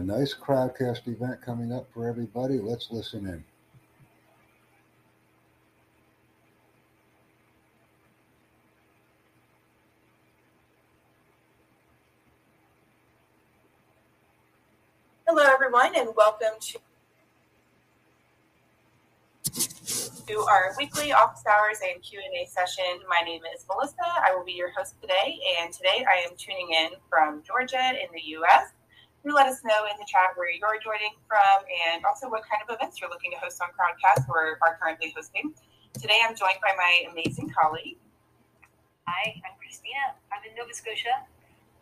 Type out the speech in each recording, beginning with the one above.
A nice Crowdcast event coming up for everybody. Let's listen in. Hello, everyone, and welcome to our weekly office hours and Q&A session. My name is Melissa. I will be your host today, and today I am tuning in from Georgia in the U.S. Do let us know in the chat where you're joining from and also what kind of events you're looking to host on Crowdcast or are currently hosting. Today, I'm joined by my amazing colleague. Hi, I'm Christina. I'm in Nova Scotia.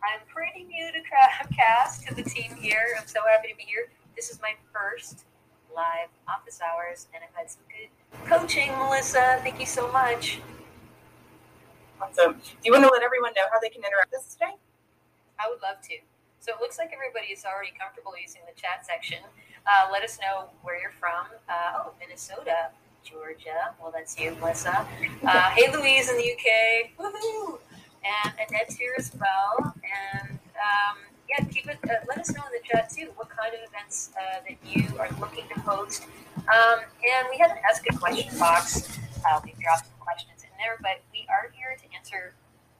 I'm pretty new to Crowdcast, to the team here. I'm so happy to be here. This is my first live office hours, and I've had some good coaching, Melissa. Thank you so much. Awesome. Do you want to let everyone know how they can interact with us today? I would love to. So it looks like everybody is already comfortable using the chat section. Let us know where you're from. Oh, Minnesota, Georgia. Well, that's you, Melissa. Hey, Louise in the UK. Woohoo! And Annette's here as well. And yeah, keep it. Let us know in the chat too what kind of events that you are looking to host. And we have an Ask a Question box. We dropped some questions in there, but we are here to answer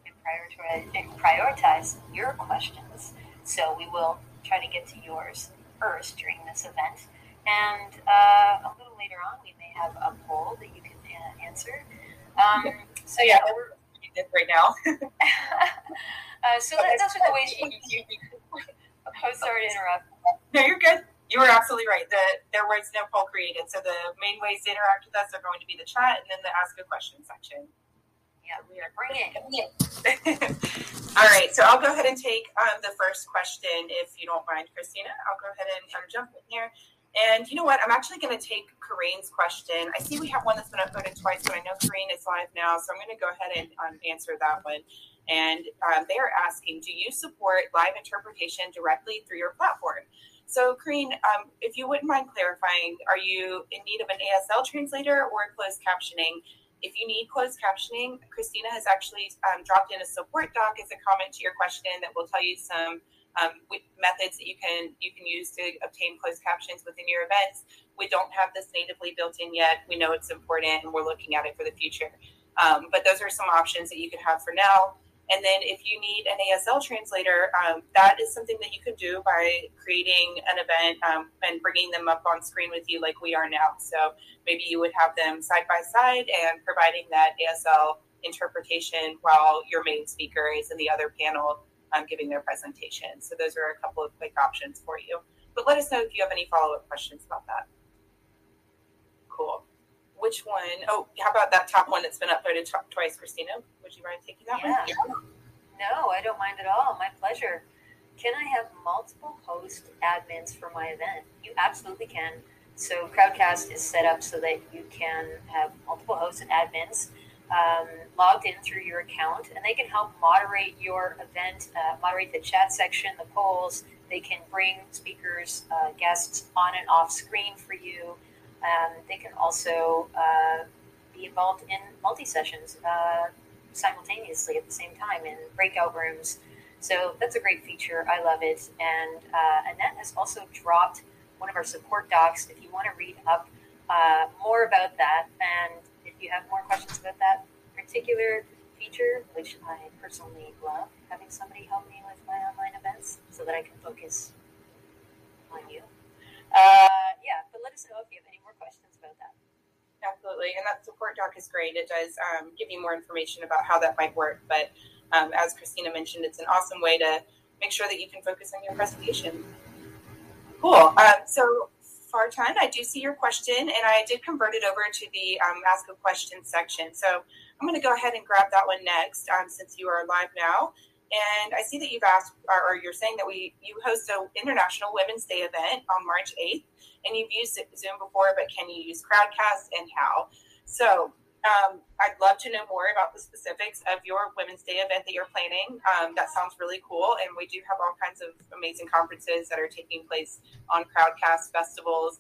and prioritize your questions. So we will try to get to yours first during this event. And a little later on, we may have a poll that you can answer. So yeah, we're right now. So that's what the ways you oh, sorry to interrupt. No, you're good. You were absolutely right. There was no poll created. So the main ways to interact with us are going to be the chat and then the Ask a Question section. Yeah, we are bringing it. All right, so I'll go ahead and take the first question, if you don't mind, Christina. I'll go ahead and jump in here. And you know what? I'm actually going to take Corrine's question. I see we have one that's been uploaded twice, but I know Corrine is live now, so I'm going to go ahead and answer that one. And they are asking, do you support live interpretation directly through your platform? So, Corrine, if you wouldn't mind clarifying, are you in need of an ASL translator or closed captioning? If you need closed captioning, Christina has actually dropped in a support doc as a comment to your question that will tell you some methods that you can use to obtain closed captions within your events. We don't have this natively built in yet. We know it's important, and we're looking at it for the future. But those are some options that you can have for now. And then if you need an ASL translator, that is something that you can do by creating an event and bringing them up on screen with you like we are now. So maybe you would have them side by side and providing that ASL interpretation while your main speaker is in the other panel giving their presentation. So those are a couple of quick options for you. But let us know if you have any follow-up questions about that. Cool. Which one? Oh, how about that top one that's been uploaded twice, Christina? Would you mind taking that one? Yeah. No, I don't mind at all. My pleasure. Can I have multiple host admins for my event? You absolutely can. So Crowdcast is set up so that you can have multiple hosts and admins logged in through your account, and they can help moderate your event, moderate the chat section, the polls. They can bring speakers, guests on and off screen for you. They can also be involved in multi-sessions simultaneously at the same time in breakout rooms. So that's a great feature. I love it. And Annette has also dropped one of our support docs if you want to read up more about that. And if you have more questions about that particular feature, which I personally love, having somebody help me with my online events so that I can focus on you. Yeah, but let us know if you have any more questions about that. Absolutely, and that support doc is great. It does give you more information about how that might work. But as Christina mentioned, it's an awesome way to make sure that you can focus on your presentation. Cool. So Farchan, I do see your question, and I did convert it over to the Ask a Question section. So I'm going to go ahead and grab that one next since you are live now. And I see that you've asked, or you're saying that you host an International Women's Day event on March 8th, and you've used Zoom before, but can you use Crowdcast and how? So I'd love to know more about the specifics of your Women's Day event that you're planning. That sounds really cool, and we do have all kinds of amazing conferences that are taking place on Crowdcast festivals.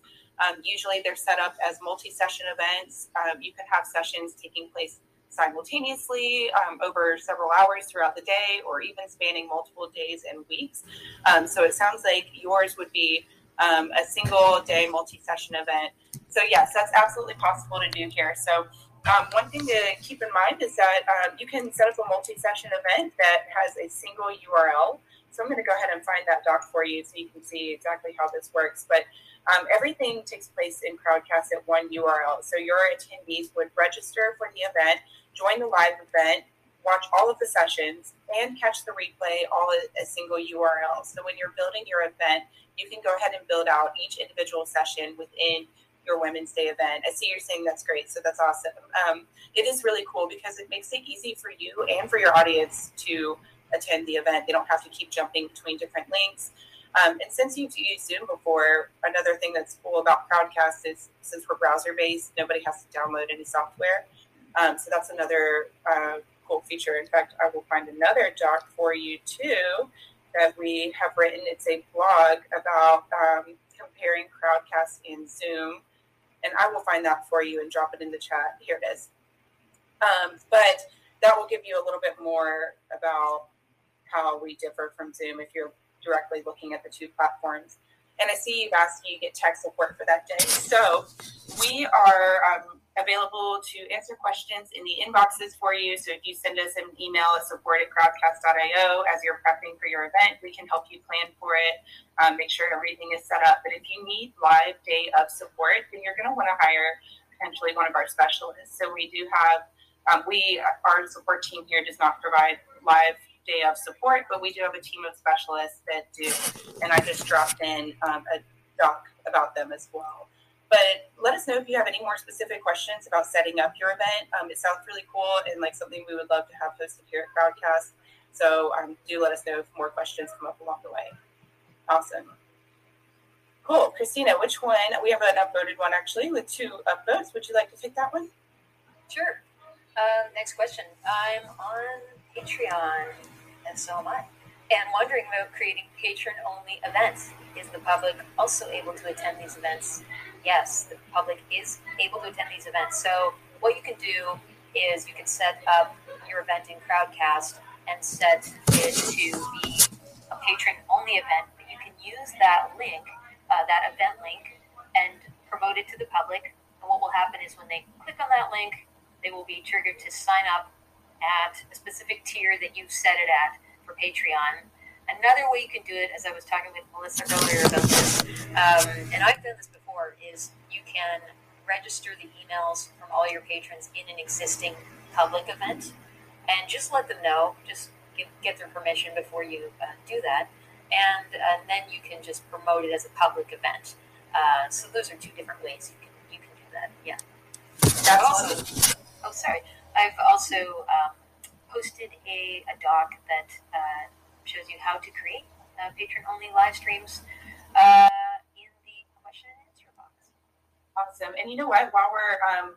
Usually they're set up as multi-session events. You can have sessions taking place simultaneously over several hours throughout the day, or even spanning multiple days and weeks. So it sounds like yours would be a single day multi-session event. So yes, that's absolutely possible to do here. So one thing to keep in mind is that you can set up a multi-session event that has a single URL. So I'm going to go ahead and find that doc for you so you can see exactly how this works. But everything takes place in Crowdcast at one URL. So your attendees would register for the event, join the live event, watch all of the sessions, and catch the replay all at a single URL. So when you're building your event, you can go ahead and build out each individual session within your Women's Day event. I see you're saying that's great, so that's awesome. It is really cool because it makes it easy for you and for your audience to attend the event. They don't have to keep jumping between different links. And since you've used Zoom before, another thing that's cool about Crowdcast is since we're browser-based, nobody has to download any software. So that's another cool feature. In fact, I will find another doc for you too that we have written. It's a blog about comparing Crowdcast and Zoom. And I will find that for you and drop it in the chat. Here it is. But that will give you a little bit more about how we differ from Zoom if you're directly looking at the two platforms. And I see you've asked you get tech support for that day. So we are available to answer questions in the inboxes for you. So if you send us an email at support@crowdcast.io as you're prepping for your event, we can help you plan for it, make sure everything is set up. But if you need live day of support, then you're going to want to hire potentially one of our specialists. So we do have, our support team here does not provide live day of support, but we do have a team of specialists that do. And I just dropped in a doc about them as well. But let us know if you have any more specific questions about setting up your event. It sounds really cool and like something we would love to have hosted here at Crowdcast. So do let us know if more questions come up along the way. Awesome. Cool. Christina, which one? We have an upvoted one, actually, with two upvotes. Would you like to take that one? Sure. Next question. I'm on Patreon, and so am I, and wondering about creating patron-only events. Is the public also able to attend these events? Yes, the public is able to attend these events. So what you can do is you can set up your event in Crowdcast and set it to be a patron-only event. But you can use that link, that event link, and promote it to the public. And what will happen is when they click on that link, they will be triggered to sign up at a specific tier that you set it at for Patreon. Another way you can do it, as I was talking with Melissa earlier about this, and I've done this before, is you can register the emails from all your patrons in an existing public event and just let them know, just get their permission before you do that, and then you can just promote it as a public event. So those are two different ways you can do that, yeah. That's awesome. Oh, sorry. I've also posted a doc that shows you how to create patron-only live streams in the question and answer box. Awesome. And you know what? While we're on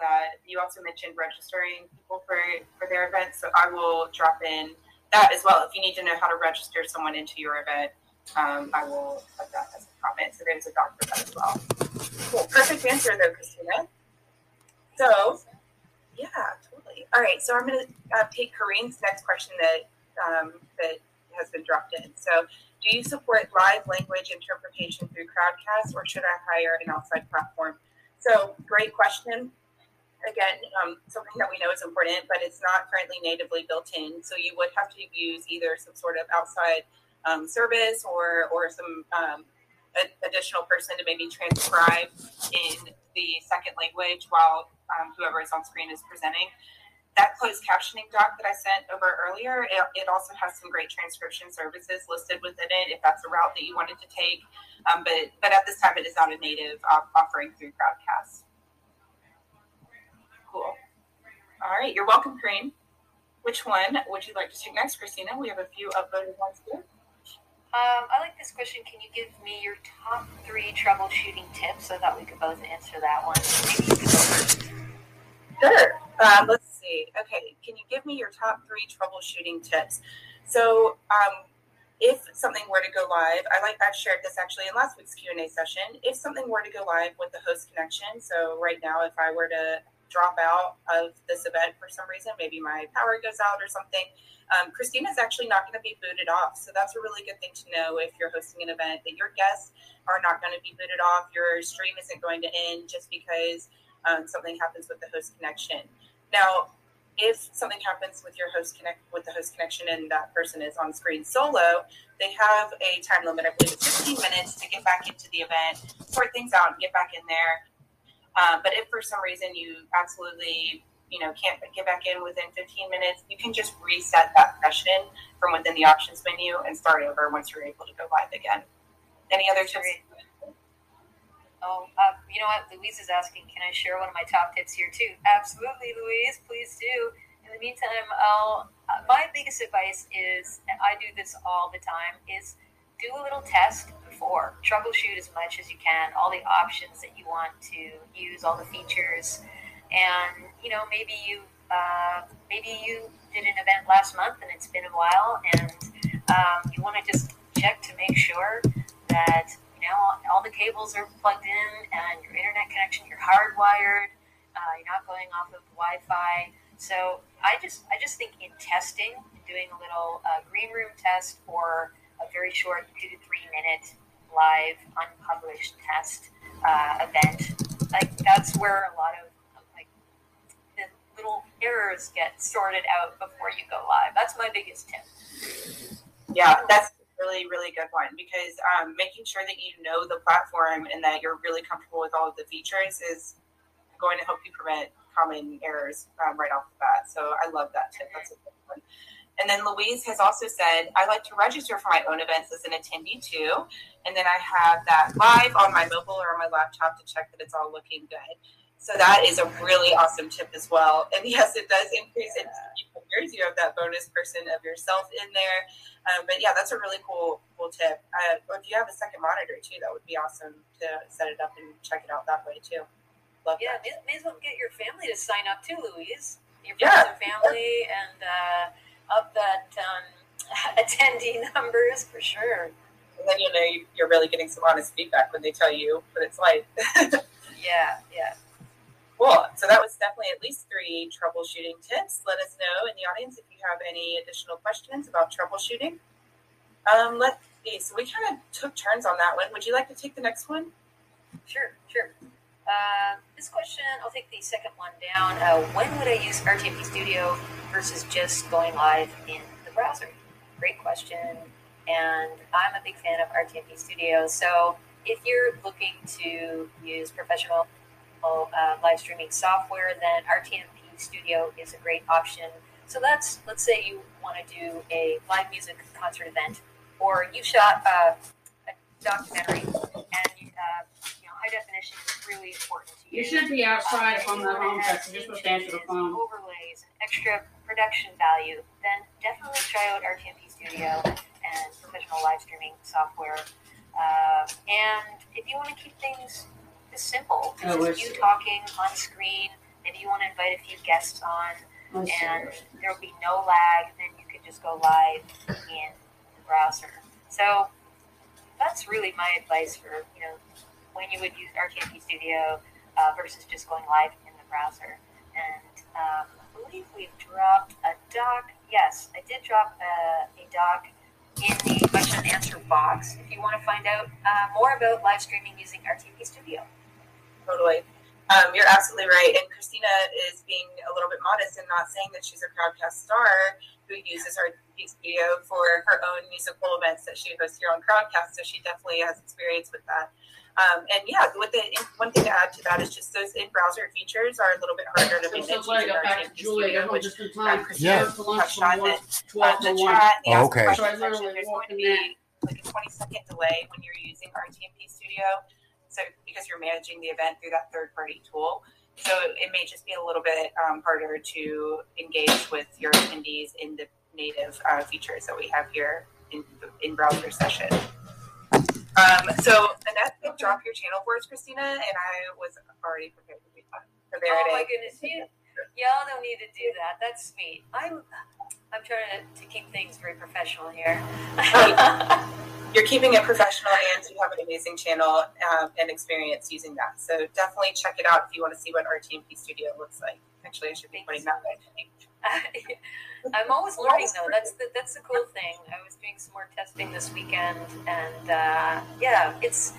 that, you also mentioned registering people for their events. So I will drop in that as well. If you need to know how to register someone into your event, I will put that as a comment. So there's a doc for that as well. Cool. Perfect answer, though, Christina. So, yeah, totally. All right, so I'm going to take Kareen's next question that has been dropped in. So, do you support live language interpretation through Crowdcast, or should I hire an outside platform? So, great question. Again, something that we know is important, but it's not currently natively built in. So, you would have to use either some sort of outside service or some additional person to maybe transcribe in the second language while whoever is on screen is presenting. That closed captioning doc that I sent over earlier, it also has some great transcription services listed within it if that's a route that you wanted to take. But at this time, it is not a native offering through Crowdcast. Cool. All right. You're welcome, Kareen. Which one would you like to take next, Christina? We have a few upvoted ones here. I like this question. Can you give me your top 3 troubleshooting tips? I thought we could both answer that one. Maybe you could go first. Sure. Let's see. Okay. Can you give me your top 3 troubleshooting tips? So, if something were to go live, I've shared this actually in last week's Q&A session. If something were to go live with the host connection, so right now, if I were to drop out of this event for some reason, maybe my power goes out or something, Christina's actually not going to be booted off. So that's a really good thing to know if you're hosting an event, that your guests are not going to be booted off. Your stream isn't going to end just because something happens with the host connection. Now, if something happens with your host connect with the host connection and that person is on screen solo, they have a time limit, I believe it's 15 minutes to get back into the event, sort things out, and get back in there. But if for some reason you absolutely, can't get back in within 15 minutes, you can just reset that session from within the options menu and start over once you're able to go live again. Any other tips? Oh, you know what? Louise is asking, can I share one of my top tips here too? Absolutely, Louise. Please do. In the meantime, my biggest advice is, and I do this all the time, is do a little test before. Troubleshoot as much as you can, all the options that you want to use, all the features. And, maybe you did an event last month and it's been a while, and you want to just check to make sure that all the cables are plugged in and your internet connection, you're hardwired, you're not going off of Wi-Fi. So I just think in testing, doing a little green room test or a very short 2 to 3 minute live unpublished test event, like that's where a lot of like the little errors get sorted out before you go live. That's my biggest tip. Yeah, that's really, really good one, because making sure that you know the platform and that you're really comfortable with all of the features is going to help you prevent common errors right off the bat. So I love that tip. That's a good one. And then Louise has also said, I like to register for my own events as an attendee too. And then I have that live on my mobile or on my laptop to check that it's all looking good. So that is a really awesome tip as well. And yes, it does increase it. You have that bonus person of yourself in there. But yeah, that's a really cool tip. If you have a second monitor too, that would be awesome to set it up and check it out that way too. Love yeah, that. May as well get your family to sign up too, Louise. Your friends and family, and up that attendee numbers for sure. And then you're really getting some honest feedback when they tell you what it's like. Yeah. Cool. So that was definitely at least 3 troubleshooting tips. Let us know in the audience if you have any additional questions about troubleshooting. Let's see. So we kind of took turns on that one. Would you like to take the next one? Sure. This question, I'll take the second one down. When would I use RTMP Studio versus just going live in the browser? Great question. And I'm a big fan of RTMP Studio. So if you're looking to use professional live streaming software, then RTMP Studio is a great option. So that's, let's say you want to do a live music concert event, or you shot a documentary, and high definition is really important to you. You should be outside on the home test. You're supposed to answer the phone. Overlays and extra production value. Then definitely try out RTMP Studio and professional live streaming software. And if you want to keep things simple. It's you talking on screen. If you want to invite a few guests on, and there will be no lag, then you can just go live in the browser. So that's really my advice for when you would use RTMP Studio versus just going live in the browser. And I believe we've dropped a doc. Yes, I did drop a doc in the question and answer box if you want to find out more about live streaming using RTMP Studio. Totally. You're absolutely right. And Christina is being a little bit modest and not saying that she's a Crowdcast star who uses RTMP Studio for her own musical events that she hosts here on Crowdcast. So she definitely has experience with that. And yeah, one thing to add to that is just those in-browser features are a little bit harder to manage. So I got back to Julie. I just took time. Yeah. Okay. So I literally walked in there. Like a 20-second delay when you're using RTMP Studio. So because you're managing the event through that third-party tool, so it may just be a little bit harder to engage with your attendees in the native features that we have here in browser session. So Annette, drop your channel for us, Christina, and I was already prepared to do that. So there it is. Oh my goodness, y'all don't need to do that. That's sweet. I'm trying to keep things very professional here. you're keeping it professional and you have an amazing channel and experience using that. So definitely check it out if you want to see what RTMP Studio looks like. Actually, I should be putting that back. I'm always learning, though. That's the cool thing. I was doing some more testing this weekend, and yeah, it's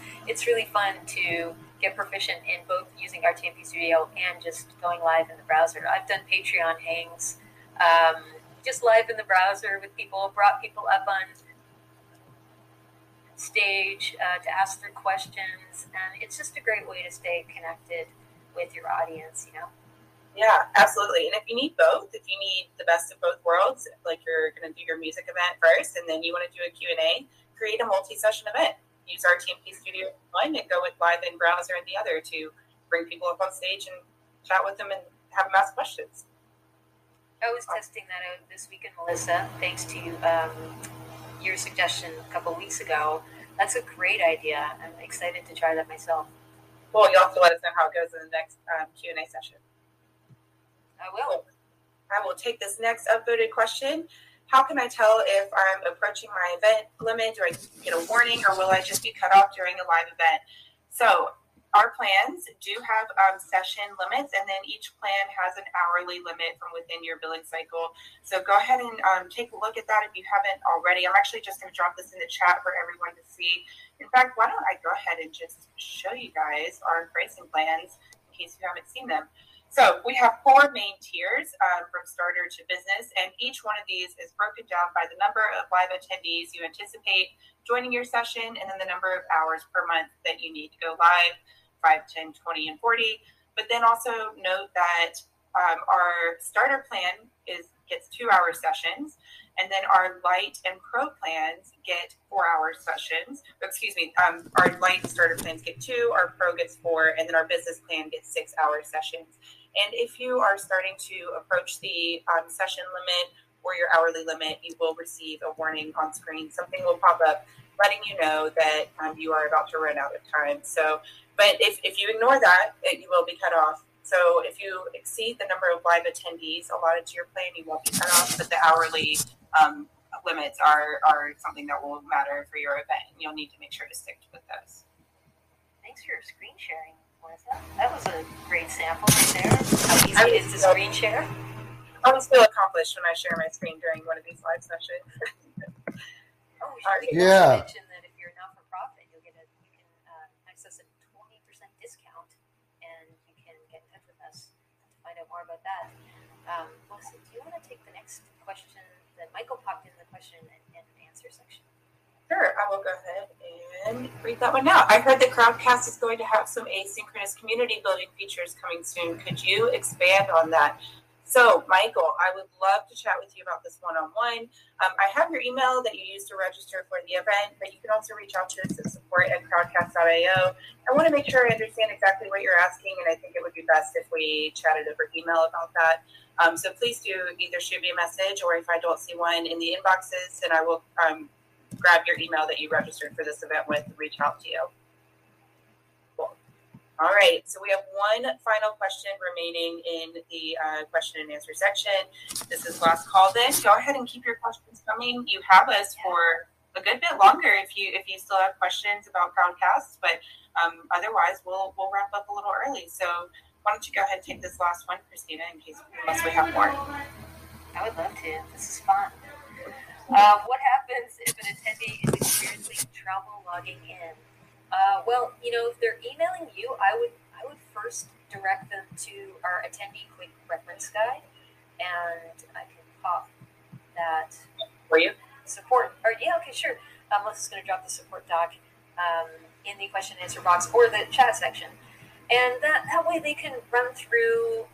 really fun to get proficient in both using RTMP Studio and just going live in the browser. I've done Patreon hangs, just live in the browser with people, brought people up on stage to ask their questions, and it's just a great way to stay connected with your audience, you know? Yeah, absolutely. And if you need both, if you need the best of both worlds, like you're going to do your music event first, and then you want to do a Q&A, create a multi-session event. Use RTMP Studio one and go with live in browser and the other to bring people up on stage and chat with them and have them ask questions. I was testing that out this weekend, Melissa, thanks to your suggestion a couple of weeks ago. That's a great idea. I'm excited to try that myself. Well, you'll have to let us know how it goes in the next Q&A session. I will. I will take this next upvoted question. How can I tell if I'm approaching my event limit? Do I get a warning, or will I just be cut off during a live event? So our plans do have session limits, and then each plan has an hourly limit from within your billing cycle. So go ahead and take a look at that if you haven't already. I'm actually just going to drop this in the chat for everyone to see. In fact, why don't I go ahead and just show you guys our pricing plans in case you haven't seen them. So we have four main tiers from starter to business, and each one of these is broken down by the number of live attendees you anticipate joining your session, and then the number of hours per month that you need to go live, 5, 10, 20, and 40. But then also note that our starter plan gets 2-hour sessions, and then our light and pro plans get 4-hour sessions. Our light starter plans get 2, our pro gets 4, and then our business plan gets 6-hour sessions. And if you are starting to approach the session limit or your hourly limit, you will receive a warning on screen. Something will pop up letting you know that you are about to run out of time. So, but if you ignore that, you will be cut off. So if you exceed the number of live attendees allotted to your plan, you won't be cut off, but the hourly limits are something that will matter for your event, and you'll need to make sure to stick with those. Thanks for your screen sharing. That was a great sample right there. How easy it is to screen share. I was still accomplished when I share my screen during one of these live sessions. Oh, we should mention that if you're not-for-profit, you can access a 20% discount, and you can get in touch with us to find out more about that. Melissa, do you want to take the next question that Michael popped in the question and answer section? Sure, I will go ahead and read that one out. I heard that Crowdcast is going to have some asynchronous community building features coming soon. Could you expand on that? So, Michael, I would love to chat with you about this one-on-one. I have your email that you used to register for the event, but you can also reach out to us at support@crowdcast.io. I want to make sure I understand exactly what you're asking, and I think it would be best if we chatted over email about that. So please do either shoot me a message, or if I don't see one in the inboxes, then I will grab your email that you registered for this event with, reach out to you. Cool. All right, so we have one final question remaining in the question and answer section. This is last call then. Go ahead and keep your questions coming. You have us for a good bit longer if you still have questions about Crowdcast, but otherwise we'll wrap up a little early. So why don't you go ahead and take this last one, Christina, unless we have more. I would love to. This is fun. What happens if an attendee is experiencing trouble logging in? Well, you know, if they're emailing you, I would first direct them to our attendee quick reference guide, and I can pop that. Were you support? Or yeah, okay, sure. Melissa's going to drop the support doc in the question and answer box or the chat section, and that way they can run through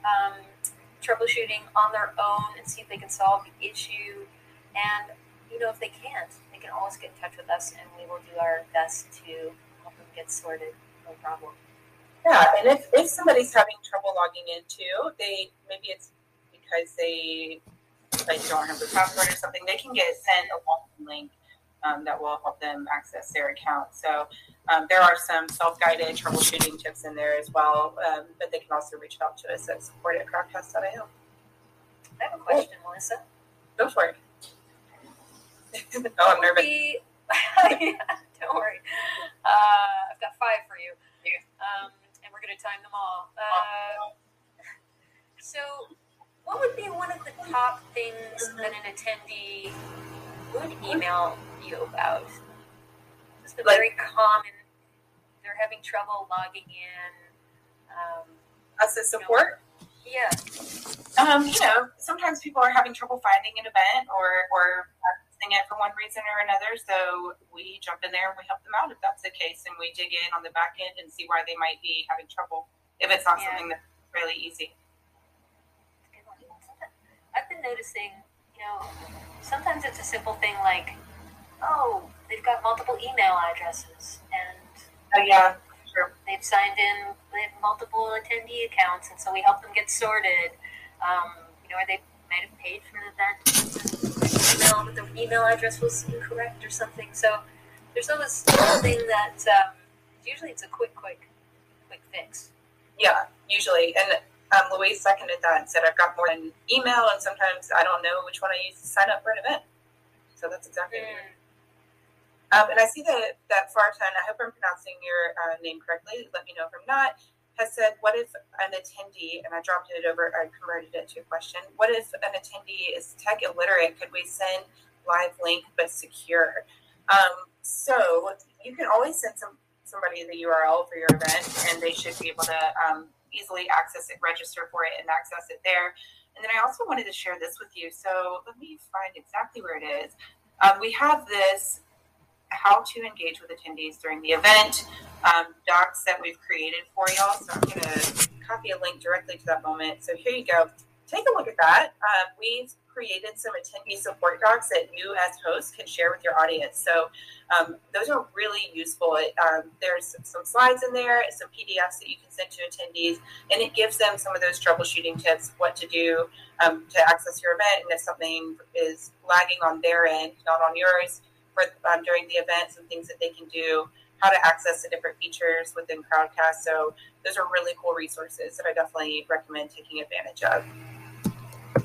troubleshooting on their own and see if they can solve the issue. And, you know, if they can't, they can always get in touch with us, and we will do our best to help them get sorted, no problem. Yeah, and if somebody's having trouble logging in, too, maybe it's because they don't have the password or something, they can get sent a welcome link that will help them access their account. So there are some self-guided troubleshooting tips in there as well, but they can also reach out to us at support@crowdcast.io. I have a question, Melissa. Go for it. Oh, I'm nervous. Don't worry. I've got 5 for you. Yeah. And we're going to time them all. So what would be one of the top things that an attendee would email you about? Just the very common, they're having trouble logging in. Us as support? Yeah. Sometimes people are having trouble finding an event or practicing it for one reason or another. So we jump in there and we help them out if that's the case. And we dig in on the back end and see why they might be having trouble if it's not something that's really easy. I've been noticing, sometimes it's a simple thing like, they've got multiple email addresses. And sure. They've signed in with multiple attendee accounts, and so we help them get sorted. Or they might have paid for an event, but the email address was incorrect or something. So there's always something that usually it's a quick fix. Yeah, usually. And Louise seconded that and said, I've got more than email, and sometimes I don't know which one I use to sign up for an event. So that's exactly what it is. And I see that Fartan, I hope I'm pronouncing your name correctly, let me know if I'm not, has said, what if an attendee, and I dropped it over, I converted it to a question, what if an attendee is tech illiterate? Could we send live link but secure? So you can always send somebody the URL for your event, and they should be able to easily access it, register for it, and access it there. And then I also wanted to share this with you. So let me find exactly where it is. We have this how to engage with attendees during the event docs that we've created for y'all. So I'm going to copy a link directly to that moment. So here you go. Take a look at that. We've created some attendee support docs that you as hosts can share with your audience. So those are really useful. There's some slides in there, some PDFs that you can send to attendees, and it gives them some of those troubleshooting tips, what to do to access your event, and if something is lagging on their end, not on yours, during the event, some things that they can do, how to access the different features within Crowdcast. So those are really cool resources that I definitely recommend taking advantage of.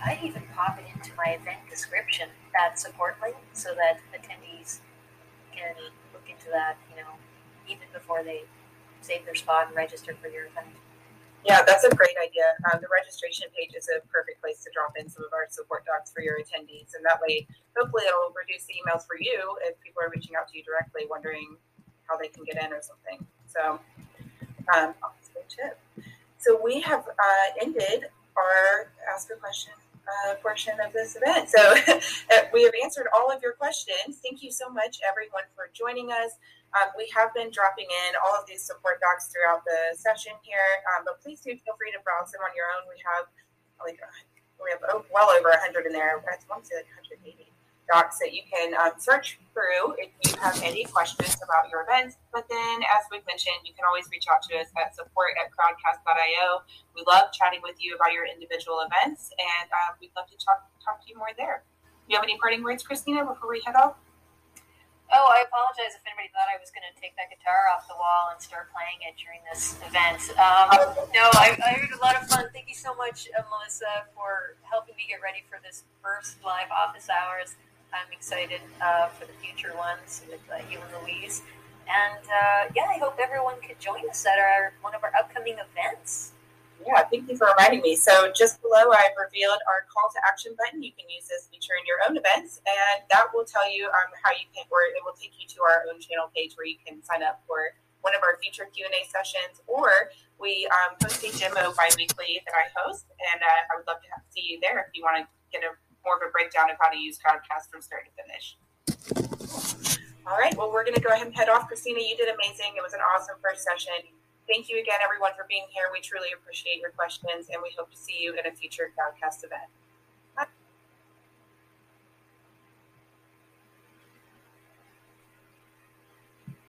I even pop it into my event description, that support link, so that attendees can look into that, even before they save their spot and register for your event. Yeah, that's a great idea. The registration page is a perfect place to drop in some of our support docs for your attendees. And that way, hopefully it'll reduce the emails for you if people are reaching out to you directly, wondering how they can get in or something. So that's a good tip. So we have ended our Ask a Question portion of this event. So we have answered all of your questions. Thank you so much, everyone, for joining us. We have been dropping in all of these support docs throughout the session here, but please do feel free to browse them on your own. We have well over 100 in there. I want to say 180 docs that you can search through if you have any questions about your events. But then, as we've mentioned, you can always reach out to us at support@crowdcast.io. We love chatting with you about your individual events, and we'd love to talk to you more there. Do you have any parting words, Christina, before we head off? Oh, I apologize if anybody thought I was going to take that guitar off the wall and start playing it during this event. No, I had a lot of fun. Thank you so much, Melissa, for helping me get ready for this first live office hours. I'm excited for the future ones with you and Louise. And, I hope everyone could join us at one of our upcoming events. Yeah, thank you for reminding me. So just below, I've revealed our call to action button. You can use this feature in your own events, and that will tell you how you can, or it will take you to our own channel page where you can sign up for one of our future Q&A sessions, or we post a demo bi-weekly that I host, and I would love to see you there if you want to get more of a breakdown of how to use Crowdcast from start to finish. All right, well, we're going to go ahead and head off. Christina, you did amazing. It was an awesome first session. Thank you again, everyone, for being here. We truly appreciate your questions, and we hope to see you in a future Crowdcast event.